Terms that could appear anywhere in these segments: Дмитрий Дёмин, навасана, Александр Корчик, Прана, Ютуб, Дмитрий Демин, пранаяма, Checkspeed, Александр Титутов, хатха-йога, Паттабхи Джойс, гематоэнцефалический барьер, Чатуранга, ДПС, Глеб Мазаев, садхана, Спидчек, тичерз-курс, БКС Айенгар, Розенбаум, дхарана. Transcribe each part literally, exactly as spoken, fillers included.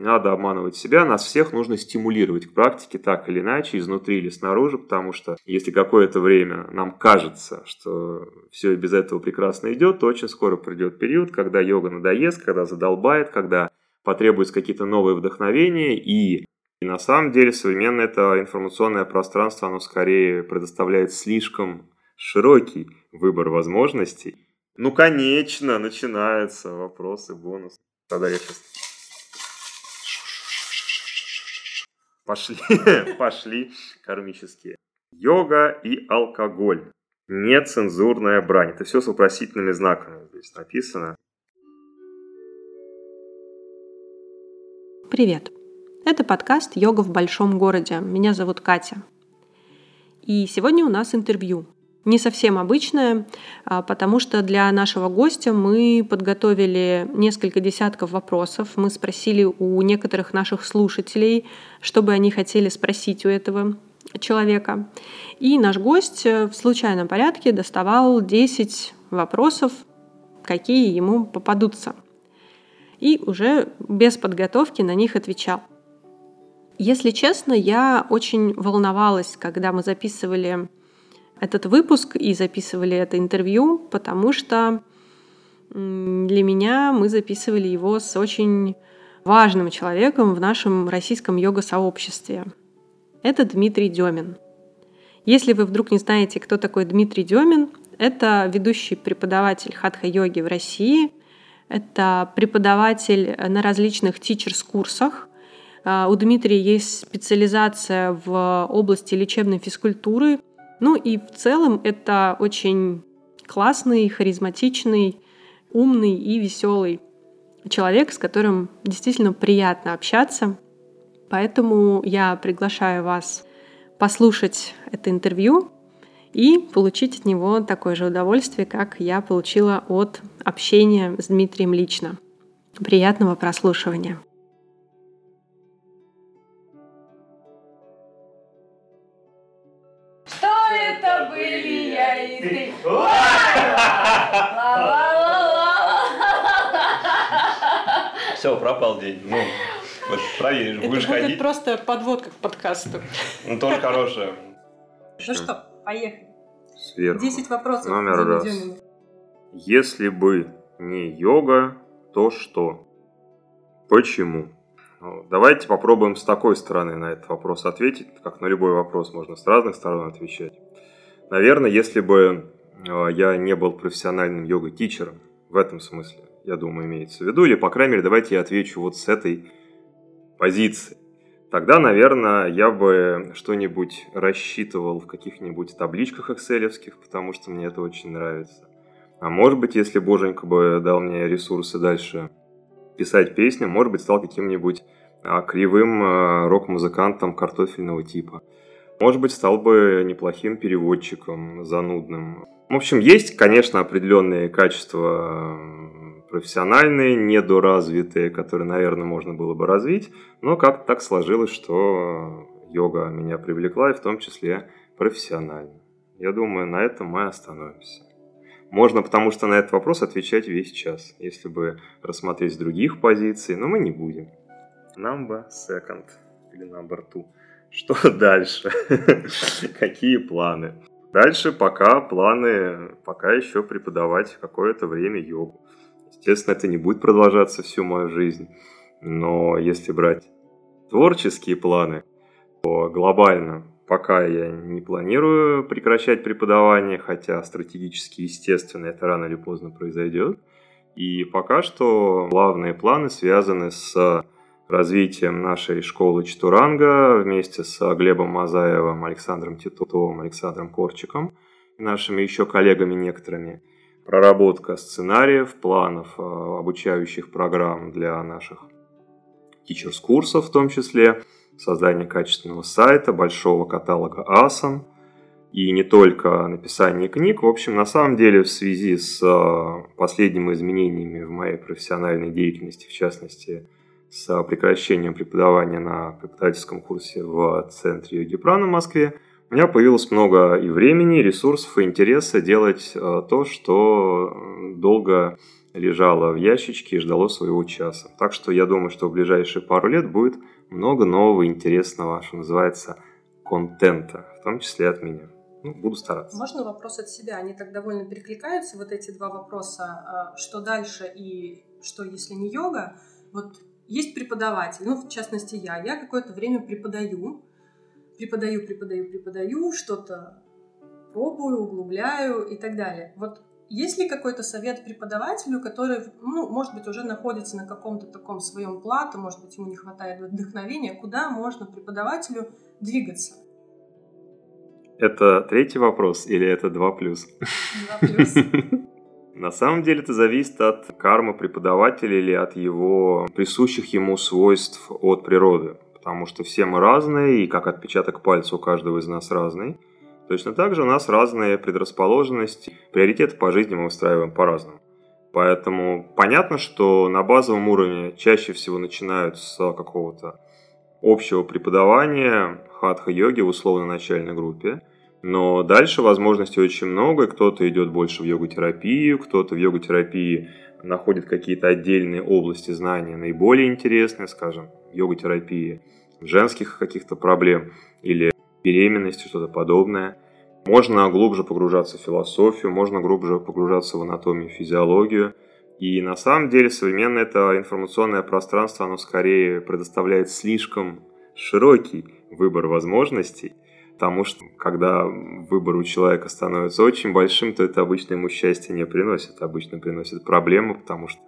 Не надо обманывать себя, нас всех нужно стимулировать к практике так или иначе, изнутри или снаружи, потому что если какое-то время нам кажется, что все и без этого прекрасно идет, то очень скоро придет период, когда йога надоест, когда задолбает, когда потребуются какие-то новые вдохновения, и, и на самом деле современное это информационное пространство, оно скорее предоставляет слишком широкий выбор возможностей. Ну, конечно, начинаются вопросы, бонусы. Тогда я сейчас... Пошли, пошли кармические. Йога и алкоголь. Нецензурная брань. Это все с вопросительными знаками здесь написано. Привет. Это подкаст «Йога в большом городе». Меня зовут Катя. И сегодня у нас интервью. Не совсем обычное, потому что для нашего гостя мы подготовили несколько десятков вопросов. Мы спросили у некоторых наших слушателей, что бы они хотели спросить у этого человека. И наш гость в случайном порядке доставал десять вопросов, какие ему попадутся. И уже без подготовки на них отвечал. Если честно, я очень волновалась, когда мы записывали этот выпуск и записывали это интервью, потому что для меня мы записывали его с очень важным человеком в нашем российском йога-сообществе. Это Дмитрий Демин. Если вы вдруг не знаете, кто такой Дмитрий Демин, это ведущий преподаватель хатха-йоги в России, это преподаватель на различных тичерз-курсах. У Дмитрия есть специализация в области лечебной физкультуры. Ну и в целом это очень классный, харизматичный, умный и веселый человек, с которым действительно приятно общаться. Поэтому я приглашаю вас послушать это интервью и получить от него такое же удовольствие, как я получила от общения с Дмитрием лично. Приятного прослушивания! Все, пропал день. Ну, вот проверишь, это будешь ходить. Это будет просто подводка к подкасту. Ну, тоже хорошая. Ну что, поехали. Сверху. Десять вопросов. Номер раз. Если бы не йога, то что? Почему? Давайте попробуем с такой стороны на этот вопрос ответить. Как на любой вопрос можно с разных сторон отвечать. Наверное, если бы я не был профессиональным йога-тичером, в этом смысле, я думаю, имеется в виду, или, по крайней мере, давайте я отвечу вот с этой позиции. Тогда, наверное, я бы что-нибудь рассчитывал в каких-нибудь табличках экселевских, потому что мне это очень нравится. А может быть, если Боженька бы дал мне ресурсы дальше писать песни, может быть, стал каким-нибудь кривым рок-музыкантом картофельного типа. Может быть, стал бы неплохим переводчиком, занудным. В общем, есть, конечно, определенные качества профессиональные, недоразвитые, которые, наверное, можно было бы развить, но как-то так сложилось, что йога меня привлекла, и в том числе профессионально. Я думаю, на этом мы остановимся. Можно, потому что на этот вопрос отвечать весь час, если бы рассмотреть с других позиций, но мы не будем. Number second или number two. Что дальше? Какие планы? Дальше пока планы, пока еще преподавать какое-то время йогу. Естественно, это не будет продолжаться всю мою жизнь, но если брать творческие планы, то глобально пока я не планирую прекращать преподавание, хотя стратегически, естественно, это рано или поздно произойдет. И пока что главные планы связаны с развитием нашей школы Чатуранга вместе с Глебом Мазаевым, Александром Титутовым, Александром Корчиком и нашими еще коллегами некоторыми. Проработка сценариев, планов, обучающих программ для наших тичерс-курсов в том числе, создание качественного сайта, большого каталога асан и не только написание книг. В общем, на самом деле в связи с последними изменениями в моей профессиональной деятельности, в частности, с прекращением преподавания на преподавательском курсе в центре йоги Прана в Москве, у меня появилось много и времени, и ресурсов, и интереса делать то, что долго лежало в ящичке и ждало своего часа. Так что я думаю, что в ближайшие пару лет будет много нового, интересного, что называется, контента, в том числе от меня. Ну, буду стараться. Можно вопрос от себя? Они так довольно перекликаются, вот эти два вопроса, что дальше и что, если не йога. Вот есть преподаватель, ну, в частности, я. Я какое-то время преподаю, преподаю, преподаю, преподаю, что-то пробую, углубляю и так далее. Вот есть ли какой-то совет преподавателю, который, ну, может быть, уже находится на каком-то таком своем плато, может быть, ему не хватает вдохновения, куда можно преподавателю двигаться? Это третий вопрос или это два плюс? Два плюс. На самом деле это зависит от кармы преподавателя или от его присущих ему свойств от природы. Потому что все мы разные, и как отпечаток пальца у каждого из нас разный. Точно так же у нас разные предрасположенности, приоритеты по жизни мы выстраиваем по-разному. Поэтому понятно, что на базовом уровне чаще всего начинают с какого-то общего преподавания хатха-йоги в условно-начальной группе. Но дальше возможностей очень много, и кто-то идет больше в йога-терапию, кто-то в йога-терапии находит какие-то отдельные области знаний, наиболее интересные, скажем, йога-терапии женских каких-то проблем или беременности, что-то подобное. Можно глубже погружаться в философию, можно глубже погружаться в анатомию, физиологию. И на самом деле современное это информационное пространство, оно скорее предоставляет слишком широкий выбор возможностей. Потому что, когда выбор у человека становится очень большим, то это обычно ему счастье не приносит. Обычно приносит проблемы, потому что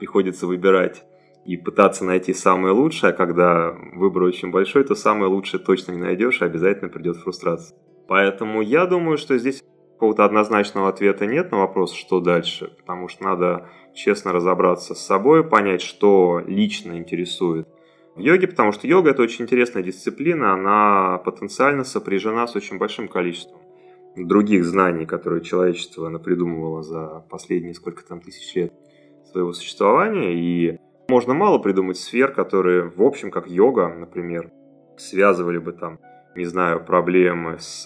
приходится выбирать и пытаться найти самое лучшее. А когда выбор очень большой, то самое лучшее точно не найдешь, и обязательно придет фрустрация. Поэтому я думаю, что здесь какого-то однозначного ответа нет на вопрос, что дальше. Потому что надо честно разобраться с собой, понять, что лично интересует в йоге, потому что йога – это очень интересная дисциплина, она потенциально сопряжена с очень большим количеством других знаний, которые человечество напридумывало за последние сколько там тысяч лет своего существования, и можно мало придумать сфер, которые, в общем, как йога, например, связывали бы там, не знаю, проблемы с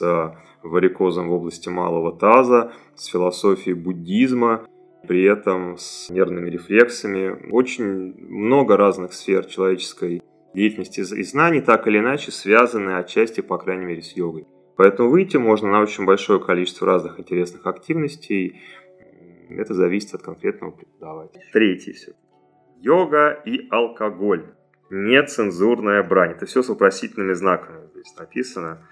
варикозом в области малого таза, с философией буддизма, при этом с нервными рефлексами. Очень много разных сфер человеческой деятельности и знаний, так или иначе, связаны отчасти, по крайней мере, с йогой. Поэтому выйти можно на очень большое количество разных интересных активностей. Это зависит от конкретного преподавателя. Третье все. Йога и алкоголь. Нецензурная брань. Это все с вопросительными знаками здесь написано.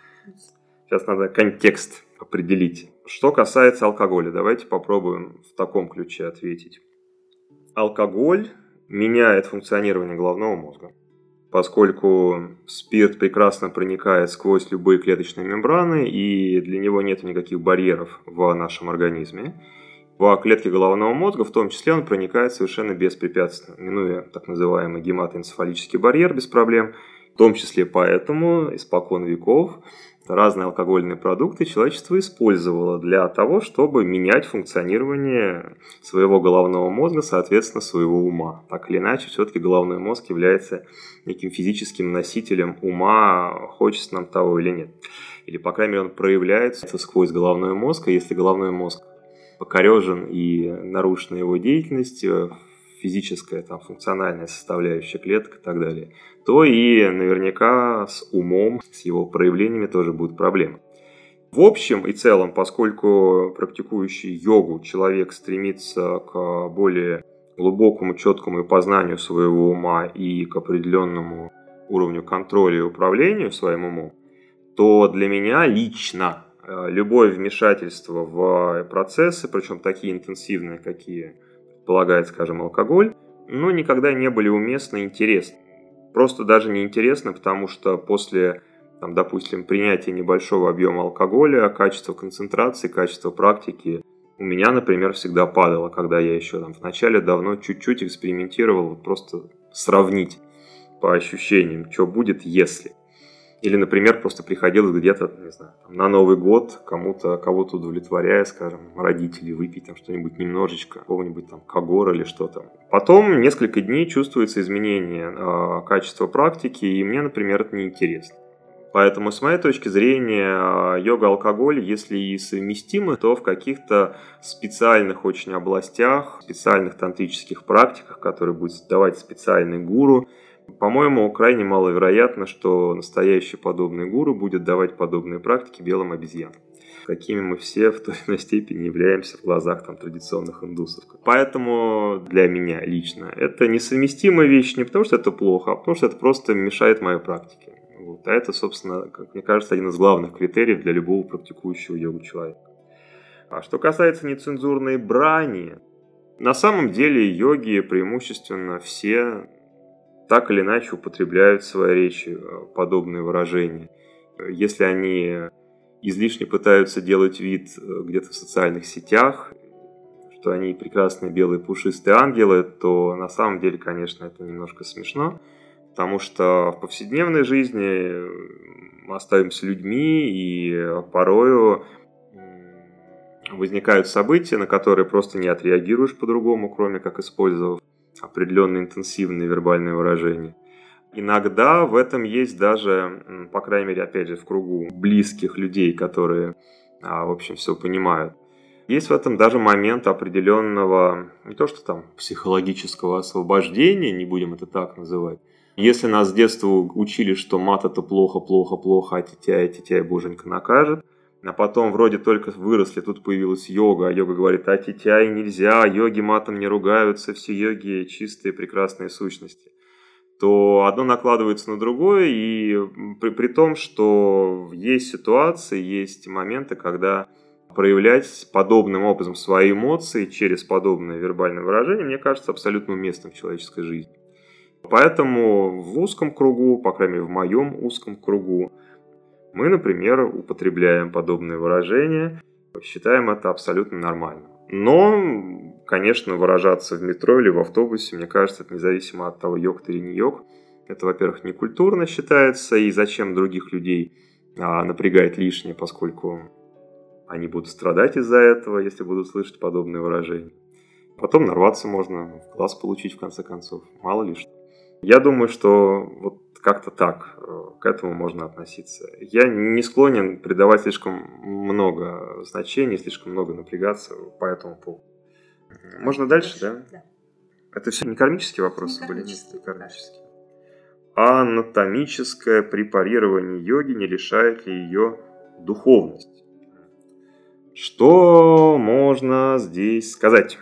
Сейчас надо контекст определить. Что касается алкоголя, давайте попробуем в таком ключе ответить. Алкоголь меняет функционирование головного мозга, поскольку спирт прекрасно проникает сквозь любые клеточные мембраны, и для него нет никаких барьеров в нашем организме. В клетки головного мозга, в том числе, он проникает совершенно беспрепятственно, минуя так называемый гематоэнцефалический барьер без проблем. В том числе поэтому испокон веков разные алкогольные продукты человечество использовало для того, чтобы менять функционирование своего головного мозга, соответственно, своего ума. Так или иначе, все-таки головной мозг является неким физическим носителем ума, хочется нам того или нет. Или, по крайней мере, он проявляется сквозь головной мозг, а если головной мозг покорежен и нарушена его деятельность, физическая, там, функциональная составляющая клеток и так далее, то и наверняка с умом, с его проявлениями тоже будут проблемы. В общем и целом, поскольку практикующий йогу человек стремится к более глубокому, четкому познанию своего ума и к определенному уровню контроля и управления своим умом, то для меня лично любое вмешательство в процессы, причем такие интенсивные, какие полагает, скажем, алкоголь, но никогда не были уместны и интересны. Просто даже не интересны, потому что после, там, допустим, принятия небольшого объема алкоголя, качество концентрации, качество практики у меня, например, всегда падало, когда я еще там вначале давно чуть-чуть экспериментировал, просто сравнить по ощущениям, что будет, если. Или, например, просто приходилось где-то, не знаю, на Новый год кому-то, кого-то удовлетворяя, скажем, родителей, выпить там что-нибудь немножечко, какого-нибудь там когора или что-то. Потом несколько дней чувствуется изменение э, качества практики, и мне, например, это неинтересно. Поэтому, с моей точки зрения, йога и алкоголь, если и совместимы, то в каких-то специальных очень областях, специальных тантрических практиках, которые будет создавать специальный гуру. По-моему, крайне маловероятно, что настоящий подобный гуру будет давать подобные практики белым обезьянам, какими мы все в той или иной степени являемся в глазах там, традиционных индусов. Поэтому для меня лично это несовместимая вещь не потому, что это плохо, а потому, что это просто мешает моей практике. Вот. А это, собственно, как мне кажется, один из главных критериев для любого практикующего йогу человека. А что касается нецензурной брани, на самом деле йоги преимущественно все так или иначе употребляют в своей речи подобные выражения. Если они излишне пытаются делать вид где-то в социальных сетях, что они прекрасные белые пушистые ангелы, то на самом деле, конечно, это немножко смешно, потому что в повседневной жизни мы остаемся людьми, и порою возникают события, на которые просто не отреагируешь по-другому, кроме как использовав определенные интенсивные вербальные выражения. Иногда в этом есть даже, по крайней мере, опять же, в кругу близких людей, которые, в общем, все понимают. Есть в этом даже момент определенного, не то что там психологического освобождения, не будем это так называть. Если нас с детства учили, что мат это плохо, плохо, плохо, а тетя, и тетя, и боженька накажет, а потом вроде только выросли, тут появилась йога, а йога говорит, а тетя и нельзя, йоги матом не ругаются, все йоги чистые, прекрасные сущности, то одно накладывается на другое, и при, при том, что есть ситуации, есть моменты, когда проявлять подобным образом свои эмоции через подобное вербальное выражение, мне кажется, абсолютно уместным в человеческой жизни. Поэтому в узком кругу, по крайней мере в моем узком кругу, мы, например, употребляем подобные выражения, считаем это абсолютно нормальным. Но, конечно, выражаться в метро или в автобусе, мне кажется, это независимо от того, йог ты или не йог, это, во-первых, некультурно считается, и зачем других людей а, напрягает лишнее, поскольку они будут страдать из-за этого, если будут слышать подобные выражения. Потом нарваться можно, в глаз получить, в конце концов, мало ли что. Я думаю, что вот как-то так к этому можно относиться. Я не склонен придавать слишком много значений, слишком много напрягаться по этому поводу. Можно дальше, дальше да? да? Это все не кармические вопросы не кармические, были? Нет, кармические. Да. Анатомическое препарирование йоги не лишает ли ее духовности? Что можно здесь сказать?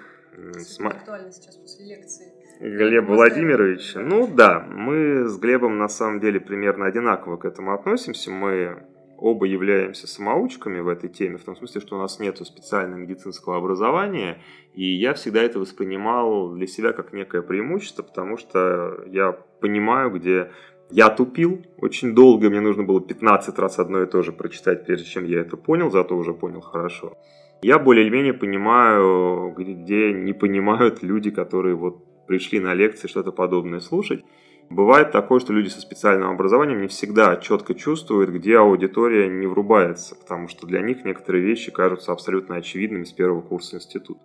Сма... Актуально сейчас после лекции. Глеб Владимирович, ну да, мы с Глебом на самом деле примерно одинаково к этому относимся, мы оба являемся самоучками в этой теме, в том смысле, что у нас нет специального медицинского образования, и я всегда это воспринимал для себя как некое преимущество, потому что я понимаю, где я тупил, очень долго мне нужно было пятнадцать раз одно и то же прочитать, прежде чем я это понял, зато уже понял хорошо. Я более или менее понимаю, где не понимают люди, которые вот пришли на лекции что-то подобное слушать. Бывает такое, что люди со специальным образованием не всегда четко чувствуют, где аудитория не врубается, потому что для них некоторые вещи кажутся абсолютно очевидными с первого курса института.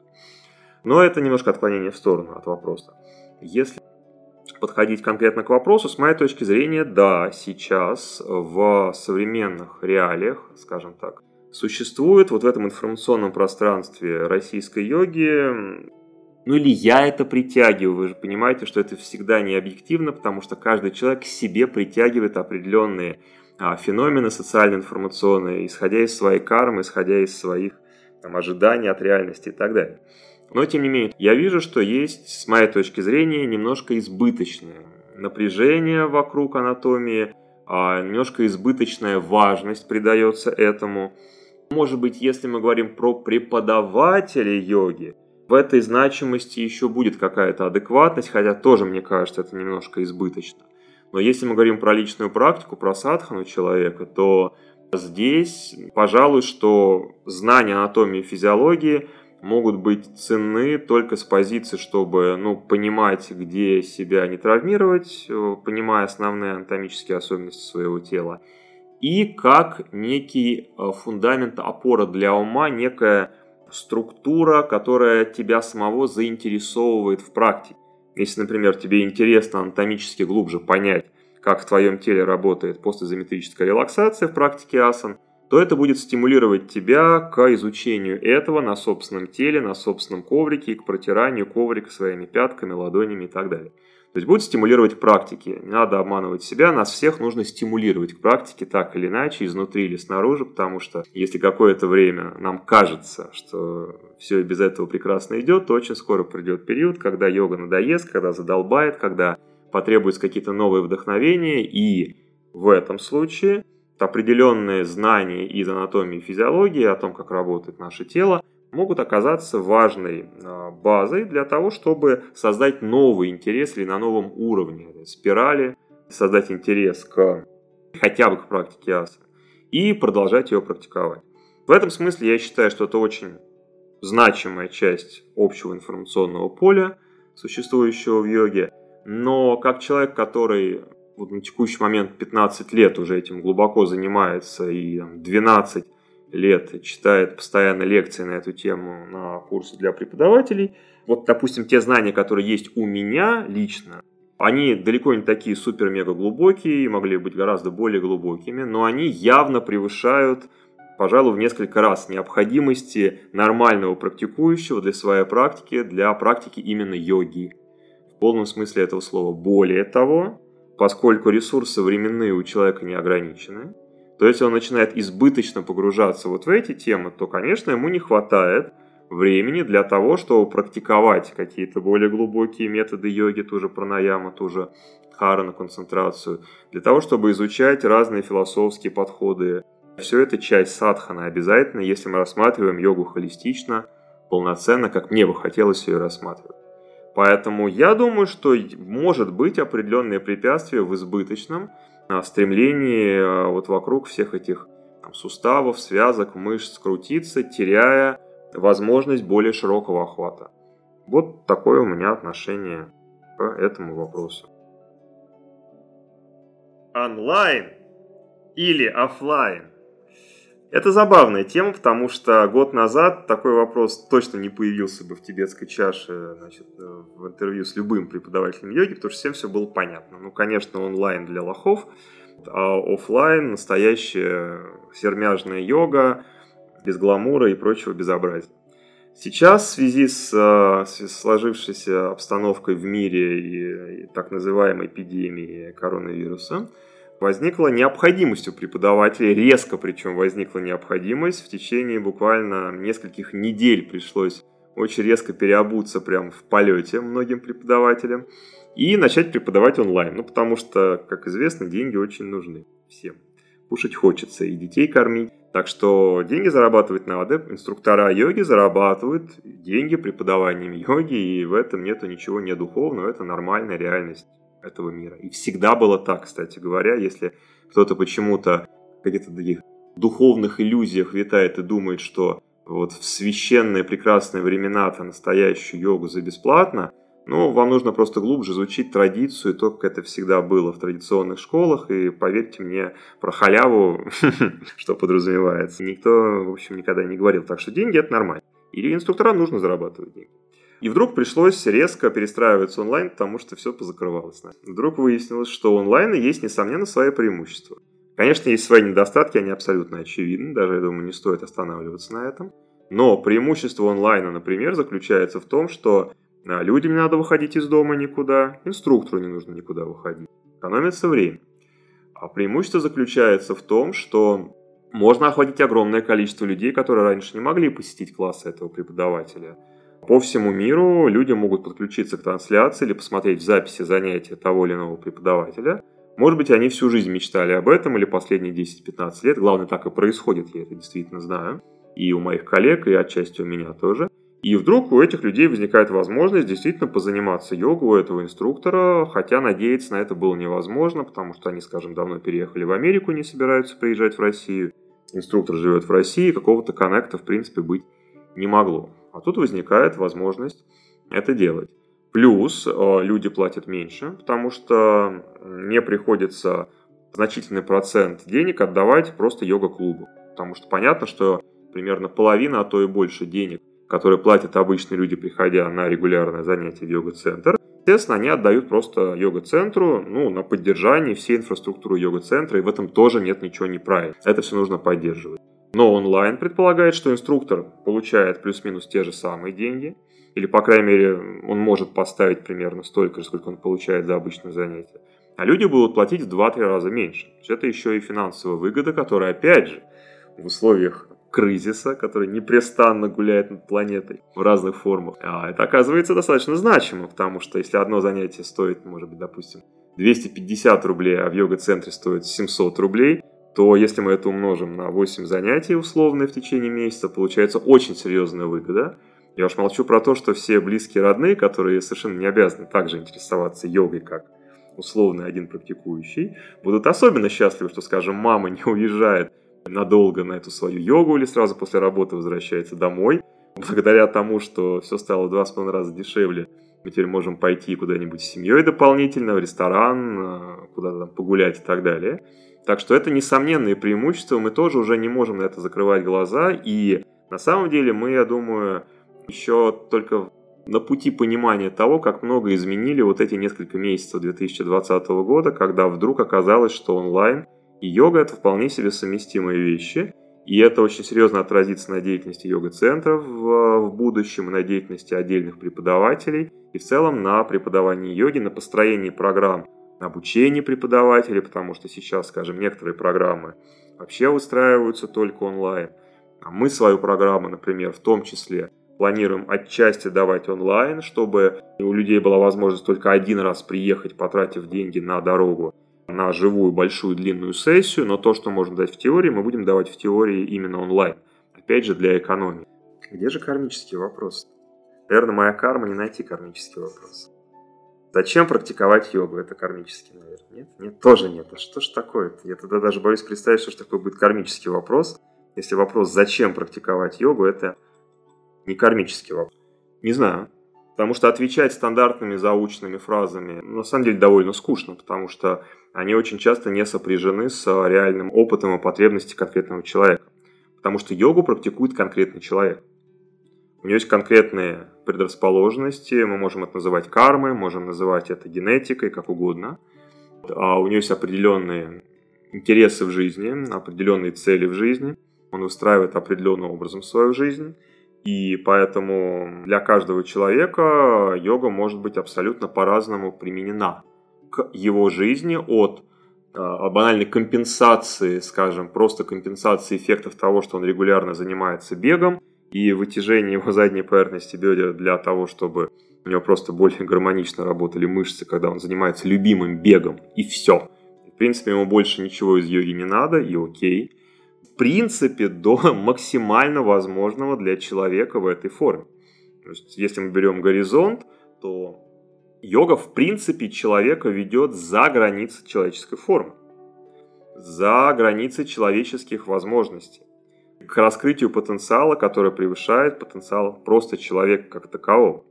Но это немножко отклонение в сторону от вопроса. Если подходить конкретно к вопросу, с моей точки зрения, да, сейчас в современных реалиях, скажем так, существует вот в этом информационном пространстве российской йоги. Ну или я это притягиваю, вы же понимаете, что это всегда не объективно, потому что каждый человек к себе притягивает определенные а, феномены социально-информационные, исходя из своей кармы, исходя из своих там, ожиданий от реальности и так далее. Но тем не менее, я вижу, что есть, с моей точки зрения, немножко избыточное напряжение вокруг анатомии, а, немножко избыточная важность придается этому. Может быть, если мы говорим про преподавателей йоги, в этой значимости еще будет какая-то адекватность, хотя тоже, мне кажется, это немножко избыточно. Но если мы говорим про личную практику, про садхану человека, то здесь, пожалуй, что знания анатомии и физиологии могут быть ценны только с позиции, чтобы ну, понимать, где себя не травмировать, понимая основные анатомические особенности своего тела, и как некий фундамент, опора для ума, некая структура, которая тебя самого заинтересовывает в практике. Если, например, тебе интересно анатомически глубже понять, как в твоем теле работает постизометрическая релаксация в практике асан, то это будет стимулировать тебя к изучению этого на собственном теле, на собственном коврике и к протиранию коврика своими пятками, ладонями и так далее. То есть будет стимулировать к практике. Не надо обманывать себя, нас всех нужно стимулировать к практике так или иначе, изнутри или снаружи, потому что если какое-то время нам кажется, что все и без этого прекрасно идет, то очень скоро придет период, когда йога надоест, когда задолбает, когда потребуются какие-то новые вдохновения, и в этом случае определенные знания из анатомии и физиологии о том, как работает наше тело, могут оказаться важной базой для того, чтобы создать новый интерес или на новом уровне спирали, создать интерес к, хотя бы к практике асаны и продолжать ее практиковать. В этом смысле я считаю, что это очень значимая часть общего информационного поля, существующего в йоге, но как человек, который... Вот на текущий момент пятнадцать лет уже этим глубоко занимается и двенадцать лет читает постоянно лекции на эту тему на курсе для преподавателей. Вот, допустим, те знания, которые есть у меня лично, они далеко не такие супер-мега глубокие, могли быть гораздо более глубокими, но они явно превышают, пожалуй, в несколько раз необходимости нормального практикующего для своей практики, для практики именно йоги. В полном смысле этого слова. Более того, поскольку ресурсы временные у человека не ограничены, то если он начинает избыточно погружаться вот в эти темы, то, конечно, ему не хватает времени для того, чтобы практиковать какие-то более глубокие методы йоги, ту же пранаяму, ту же дхарану, концентрацию, для того, чтобы изучать разные философские подходы. Все это часть садханы обязательно, если мы рассматриваем йогу холистично, полноценно, как мне бы хотелось ее рассматривать. Поэтому я думаю, что может быть определенные препятствия в избыточном стремлении вот вокруг всех этих там, суставов, связок, мышц крутиться, теряя возможность более широкого охвата. Вот такое у меня отношение к этому вопросу. Онлайн или офлайн? Это забавная тема, потому что год назад такой вопрос точно не появился бы в тибетской чаше, значит, в интервью с любым преподавателем йоги, потому что всем все было понятно. Ну, конечно, онлайн для лохов, а офлайн настоящая сермяжная йога, без гламура и прочего безобразия. Сейчас в связи с, с сложившейся обстановкой в мире и, и так называемой эпидемией коронавируса, возникла необходимость у преподавателей, резко причем возникла необходимость, в течение буквально нескольких недель пришлось очень резко переобуться прямо в полете многим преподавателям и начать преподавать онлайн, ну потому что, как известно, деньги очень нужны всем, кушать хочется и детей кормить, так что деньги зарабатывать надо, инструктора йоги зарабатывают деньги преподаванием йоги, и в этом нету ничего не духовного, это нормальная реальность этого мира. И всегда было так, кстати говоря, если кто-то почему-то в каких-то таких духовных иллюзиях витает и думает, что вот в священные прекрасные времена-то настоящую йогу за бесплатно, ну, вам нужно просто глубже изучить традицию, то, как это всегда было в традиционных школах, и, поверьте мне, про халяву, что подразумевается, никто, в общем, никогда не говорил. Так что деньги – это нормально. Или инструкторам нужно зарабатывать деньги. И вдруг пришлось резко перестраиваться онлайн, потому что все позакрывалось. Вдруг выяснилось, что у онлайна есть, несомненно, свои преимущества. Конечно, есть свои недостатки, они абсолютно очевидны, даже, я думаю, не стоит останавливаться на этом. Но преимущество онлайна, например, заключается в том, что людям не надо выходить из дома никуда, инструктору не нужно никуда выходить, экономится время. А преимущество заключается в том, что можно охватить огромное количество людей, которые раньше не могли посетить классы этого преподавателя. По всему миру люди могут подключиться к трансляции или посмотреть в записи занятия того или иного преподавателя. Может быть, они всю жизнь мечтали об этом или последние десять-пятнадцать лет. Главное, так и происходит, я это действительно знаю. И у моих коллег, и отчасти у меня тоже. И вдруг у этих людей возникает возможность действительно позаниматься йогой у этого инструктора, хотя надеяться на это было невозможно, потому что они, скажем, давно переехали в Америку, не собираются приезжать в Россию. Инструктор живет в России, какого-то коннекта, в принципе, быть не могло. А тут возникает возможность это делать. Плюс люди платят меньше, потому что мне приходится значительный процент денег отдавать просто йога-клубу. Потому что понятно, что примерно половина, а то и больше денег, которые платят обычные люди, приходя на регулярное занятие в йога-центр, Естественно, они отдают просто йога-центру, ну, на поддержание всей инфраструктуры йога-центра, и в этом тоже нет ничего неправильного. Это все нужно поддерживать. Но онлайн предполагает, что инструктор получает плюс-минус те же самые деньги, или, по крайней мере, он может поставить примерно столько же, сколько он получает за обычное занятие. А люди будут платить в два-три раза меньше. То есть это еще и финансовая выгода, которая, опять же, в условиях кризиса, который непрестанно гуляет над планетой в разных формах, а это оказывается достаточно значимо, потому что если одно занятие стоит, может быть, допустим, двести пятьдесят рублей, а в йога-центре стоит семьсот рублей, то если мы это умножим на восемь занятий условно в течение месяца, получается очень серьезная выгода. Я уж молчу про то, что все близкие родные, которые совершенно не обязаны также интересоваться йогой, как условно один практикующий, будут особенно счастливы, что, скажем, мама не уезжает надолго на эту свою йогу или сразу после работы возвращается домой. Благодаря тому, что все стало в два с половиной раза дешевле, мы теперь можем пойти куда-нибудь с семьей дополнительно, в ресторан, куда-то там погулять и так далее. Так что это несомненные преимущества, мы тоже уже не можем на это закрывать глаза. И на самом деле мы, я думаю, еще только на пути понимания того, как много изменили вот эти несколько месяцев две тысячи двадцатого года, когда вдруг оказалось, что онлайн и йога – это вполне себе совместимые вещи, и это очень серьезно отразится на деятельности йога-центров в будущем, на деятельности отдельных преподавателей и в целом на преподавании йоги, на построении программ обучения преподавателей, потому что сейчас, скажем, некоторые программы вообще выстраиваются только онлайн. А мы свою программу, например, в том числе планируем отчасти давать онлайн, чтобы у людей была возможность только один раз приехать, потратив деньги на дорогу, на живую, большую, длинную сессию, но то, что можно дать в теории, мы будем давать в теории именно онлайн. Опять же, для экономии. Где же кармический вопрос? Наверное, моя карма не найти кармический вопрос. Зачем практиковать йогу? Это кармический, наверное. Нет? Нет, тоже нет. А что ж такое-то? Я тогда даже боюсь представить, что ж такое будет кармический вопрос. Если вопрос, зачем практиковать йогу, это не кармический вопрос. Не знаю. Потому что отвечать стандартными заученными фразами на самом деле довольно скучно, потому что они очень часто не сопряжены с реальным опытом и потребностями конкретного человека. Потому что йогу практикует конкретный человек. У него есть конкретные предрасположенности, мы можем это называть кармой, можем называть это генетикой, как угодно. А у него есть определенные интересы в жизни, определенные цели в жизни. Он выстраивает определенным образом свою жизнь. И поэтому для каждого человека йога может быть абсолютно по-разному применена к его жизни, от банальной компенсации, скажем, просто компенсации эффектов того, что он регулярно занимается бегом и вытяжение его задней поверхности бедер для того, чтобы у него просто более гармонично работали мышцы, когда он занимается любимым бегом, и все. В принципе, ему больше ничего из йоги не надо, и окей. В принципе, до максимально возможного для человека в этой форме. То есть, если мы берем горизонт, то йога, в принципе, человека ведет за границы человеческой формы, за границы человеческих возможностей, к раскрытию потенциала, который превышает потенциал просто человека как такового.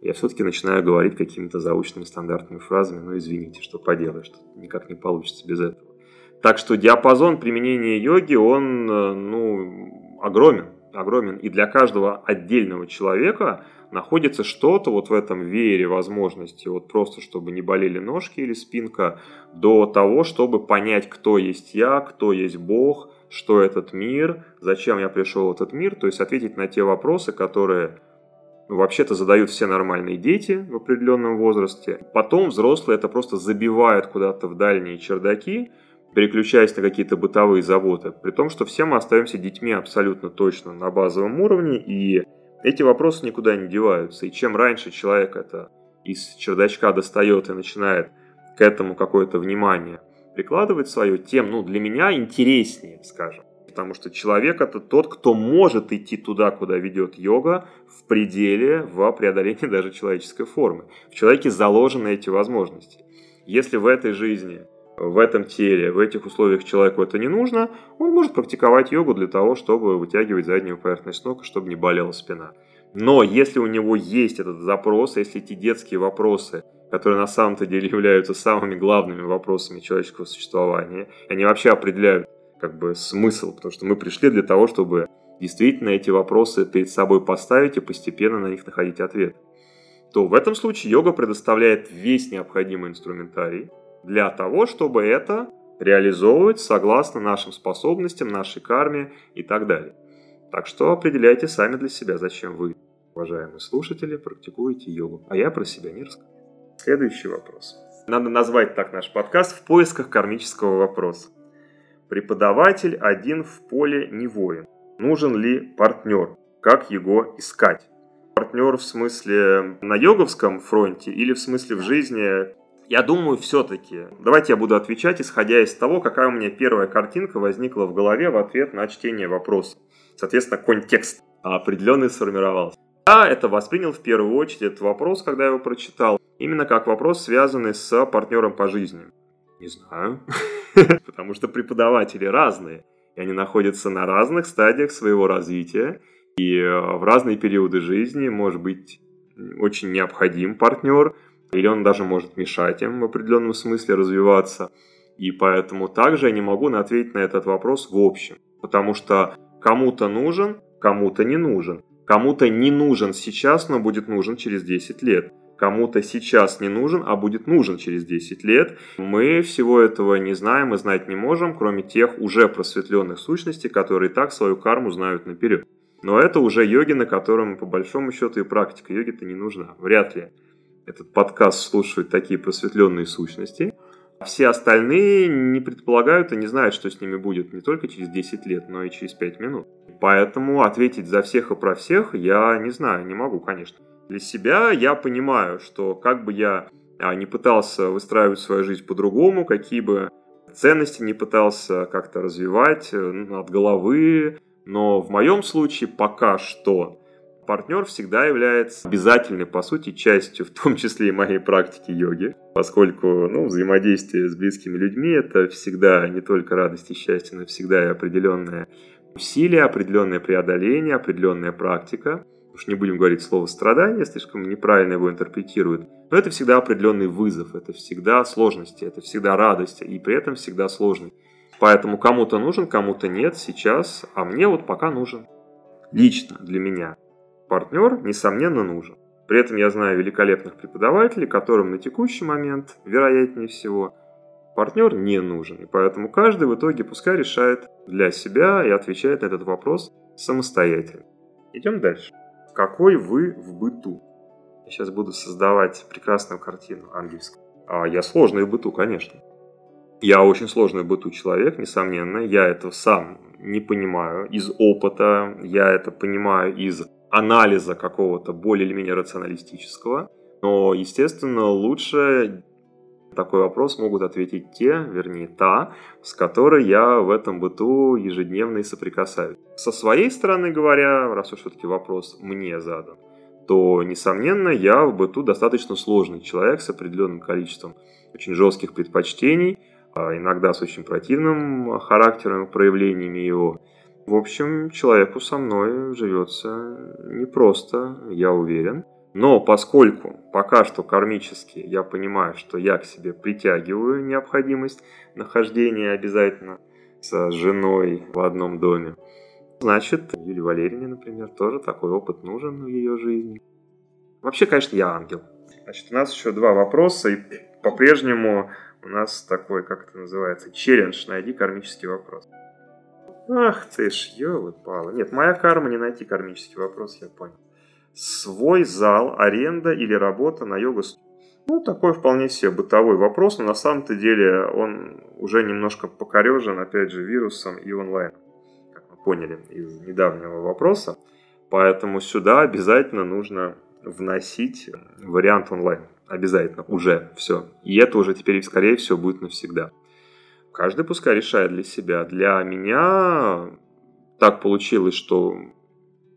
Я все-таки начинаю говорить какими-то заученными стандартными фразами, но извините, что поделаешь, никак не получится без этого. Так что диапазон применения йоги, он, ну, огромен, огромен. И для каждого отдельного человека находится что-то вот в этом веере возможностей, вот просто чтобы не болели ножки или спинка, до того, чтобы понять, кто есть я, кто есть Бог, что этот мир, зачем я пришел в этот мир. То есть ответить на те вопросы, которые, ну, вообще-то задают все нормальные дети в определенном возрасте. Потом взрослые это просто забивают куда-то в дальние чердаки, переключаясь на какие-то бытовые заботы, при том, что все мы остаемся детьми абсолютно точно на базовом уровне, и эти вопросы никуда не деваются. И чем раньше человек это из чердачка достает и начинает к этому какое-то внимание прикладывать свое, тем, ну, для меня интереснее, скажем. Потому что человек это тот, кто может идти туда, куда ведет йога, в пределе, в преодолении даже человеческой формы. В человеке заложены эти возможности. Если в этой жизни, в этом теле, в этих условиях человеку это не нужно, он может практиковать йогу для того, чтобы вытягивать заднюю поверхность ног, чтобы не болела спина. Но если у него есть этот запрос, если эти детские вопросы, которые на самом-то деле являются самыми главными вопросами человеческого существования, они вообще определяют как бы смысл, потому что мы пришли для того, чтобы действительно эти вопросы перед собой поставить и постепенно на них находить ответ. то в этом случае йога предоставляет весь необходимый инструментарий для того, чтобы это реализовывать согласно нашим способностям, нашей карме и так далее. Так что определяйте сами для себя, зачем вы, уважаемые слушатели, практикуете йогу. А я про себя не расскажу. Следующий вопрос. Надо назвать так наш подкаст «В поисках кармического вопроса». Преподаватель один в поле не воин. Нужен ли партнер? Как его искать? Партнер в смысле на йоговском фронте или в смысле в жизни? Я думаю, все-таки. Давайте я буду отвечать, исходя из того, какая у меня первая картинка возникла в голове в ответ на чтение вопроса. Соответственно, контекст определенный сформировался. Я это воспринял в первую очередь, этот вопрос, когда я его прочитал, именно как вопрос, связанный с партнером по жизни. Не знаю. Потому что преподаватели разные, и они находятся на разных стадиях своего развития, и в разные периоды жизни может быть очень необходим партнер, или он даже может мешать им в определенном смысле развиваться. И поэтому также я не могу ответить на этот вопрос в общем. Потому что кому-то нужен, кому-то не нужен. Кому-то не нужен сейчас, но будет нужен через десять лет. Кому-то сейчас не нужен, а будет нужен через десять лет. Мы всего этого не знаем и знать не можем, кроме тех уже просветленных сущностей, которые так свою карму знают наперед. Но это уже йоги, на котором, по большому счету, и практика йоги-то не нужна. Вряд ли этот подкаст слушают такие просветленные сущности. Все остальные не предполагают и не знают, что с ними будет не только через десять лет, но и через пять минут. Поэтому ответить за всех и про всех я не знаю, не могу, конечно. Для себя я понимаю, что как бы я не пытался выстраивать свою жизнь по-другому, какие бы ценности не пытался как-то развивать от головы, но в моем случае пока что партнер всегда является обязательной, по сути, частью, в том числе и моей практики йоги, поскольку ну, взаимодействие с близкими людьми – это всегда не только радость и счастье, но всегда и определенное усилие, определенное преодоление, определенная практика. Уж не будем говорить слово «страдание», слишком неправильно его интерпретируют, но это всегда определенный вызов, это всегда сложности, это всегда радость, и при этом всегда сложность. Поэтому кому-то нужен, кому-то нет сейчас, а мне вот пока нужен. Лично для меня партнер, несомненно, нужен. При этом я знаю великолепных преподавателей, которым на текущий момент, вероятнее всего, партнер не нужен. И поэтому каждый в итоге пускай решает для себя и отвечает на этот вопрос самостоятельно. Идем дальше. Какой вы в быту? Я сейчас буду создавать прекрасную картину ангельскую. А я сложный в быту, конечно. Я очень сложный в быту человек, несомненно. Я это сам не понимаю из опыта. Я это понимаю из анализа какого-то более или менее рационалистического. Но, естественно, лучше такой вопрос могут ответить те, вернее, та, с которой я в этом быту ежедневно и соприкасаюсь. Со своей стороны говоря, раз уж все-таки вопрос мне задан, то, несомненно, я в быту достаточно сложный человек с определенным количеством очень жестких предпочтений, иногда с очень противным характером, проявлениями его. В общем, человеку со мной живется непросто, я уверен. Но поскольку пока что кармически я понимаю, что я к себе притягиваю необходимость нахождения обязательно с женой в одном доме, значит, Юлии Валерьевне, например, тоже такой опыт нужен в ее жизни. Вообще, конечно, я ангел. Значит, у нас еще два вопроса, и по-прежнему у нас такой, как это называется, челлендж «Найди кармический вопрос». Ах ты ж, ёлы-палы. Нет, моя карма не найти кармический вопрос, я понял. Свой зал, аренда или работа на йога-студии? Ну, такой вполне себе бытовой вопрос, но на самом-то деле он уже немножко покорежен, опять же, вирусом и онлайном, как мы поняли из недавнего вопроса. Поэтому сюда обязательно нужно вносить вариант онлайн. Обязательно, уже, все. И это уже теперь, скорее всего, будет навсегда. Каждый пускай решает для себя. Для меня так получилось, что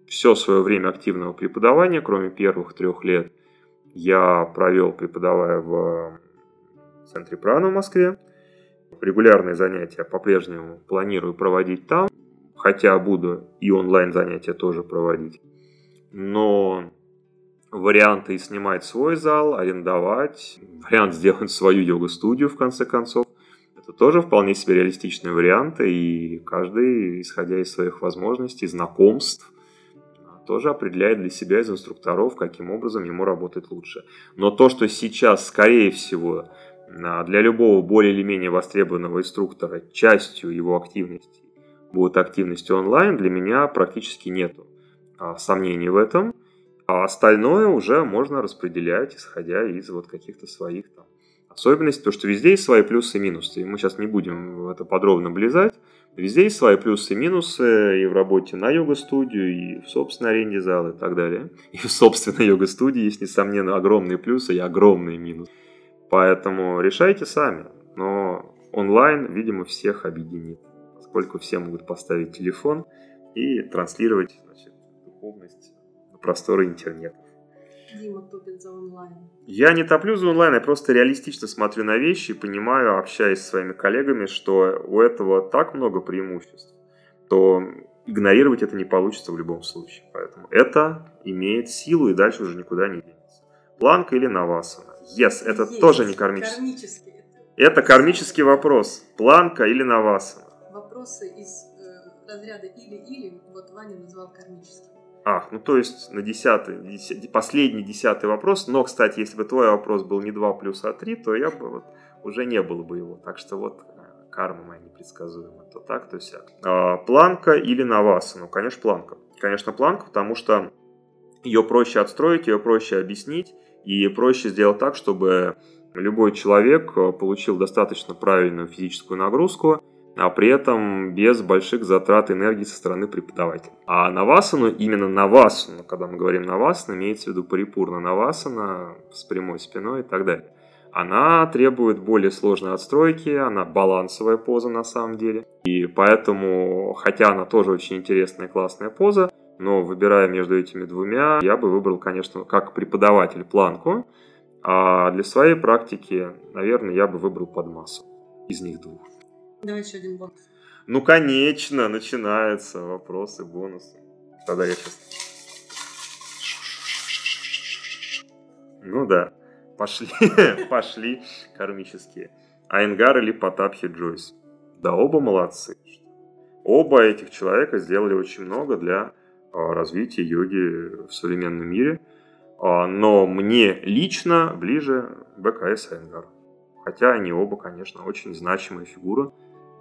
все свое время активного преподавания, кроме первых трех лет, я провел, преподавая в центре Прана в Москве. Регулярные занятия по-прежнему планирую проводить там, хотя буду и онлайн занятия тоже проводить. Но варианты и снимать свой зал, арендовать, вариант сделать свою йога-студию в конце концов, это тоже вполне себе реалистичные варианты, и каждый, исходя из своих возможностей, знакомств, тоже определяет для себя из инструкторов, каким образом ему работать лучше. Но то, что сейчас, скорее всего, для любого более или менее востребованного инструктора частью его активности будет активность онлайн, для меня практически нету сомнений в этом. А остальное уже можно распределять, исходя из вот каких-то своих там особенностей, потому что везде есть свои плюсы и минусы. И мы сейчас не будем в это подробно влезать. Везде есть свои плюсы и минусы и в работе на йога-студию, и в собственной аренде зала и так далее. И в собственной йога-студии есть, несомненно, огромные плюсы и огромные минусы. Поэтому решайте сами. Но онлайн, видимо, всех объединит, поскольку все могут поставить телефон и транслировать, значит, духовность на просторы интернета. Дима топит за онлайн. Я не топлю за онлайн, я просто реалистично смотрю на вещи и понимаю, общаясь со своими коллегами, что у этого так много преимуществ, то игнорировать это не получится в любом случае. Поэтому это имеет силу и дальше уже никуда не денется. Планка или навасана? Yes, это Есть. тоже не кармический. кармический. Это кармический вопрос. Планка или навасана? Вопросы из э, разряда или-или, вот Ваня назвал кармическим. Ах, ну то есть на десятый, десятый, последний десятый вопрос. Но, кстати, если бы твой вопрос был не два плюс, а три, то я бы вот, уже не было бы его. Так что вот карма моя непредсказуема. То так, то сяк. А, планка или наваса? Ну, конечно, планка. Конечно, планка, потому что ее проще отстроить, ее проще объяснить. И проще сделать так, чтобы любой человек получил достаточно правильную физическую нагрузку, а при этом без больших затрат энергии со стороны преподавателя. А навасану, именно навасану, когда мы говорим навасана, имеется в виду парипурна навасана с прямой спиной и так далее. Она требует более сложной отстройки, она балансовая поза на самом деле. И поэтому, хотя она тоже очень интересная и классная поза, но выбирая между этими двумя, я бы выбрал, конечно, как преподаватель планку, а для своей практики, наверное, я бы выбрал подмассу из них двух. Давай еще один бонус. Ну, конечно, начинаются вопросы, бонусы. Тогда я сейчас... Ну да, пошли, пошли кармические. Айенгар или Паттабхи Джойс? Да оба молодцы. Оба этих человека сделали очень много для развития йоги в современном мире. Но мне лично ближе БКС Айенгар. Хотя они оба, конечно, очень значимая фигура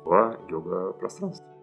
в йога-пространстве.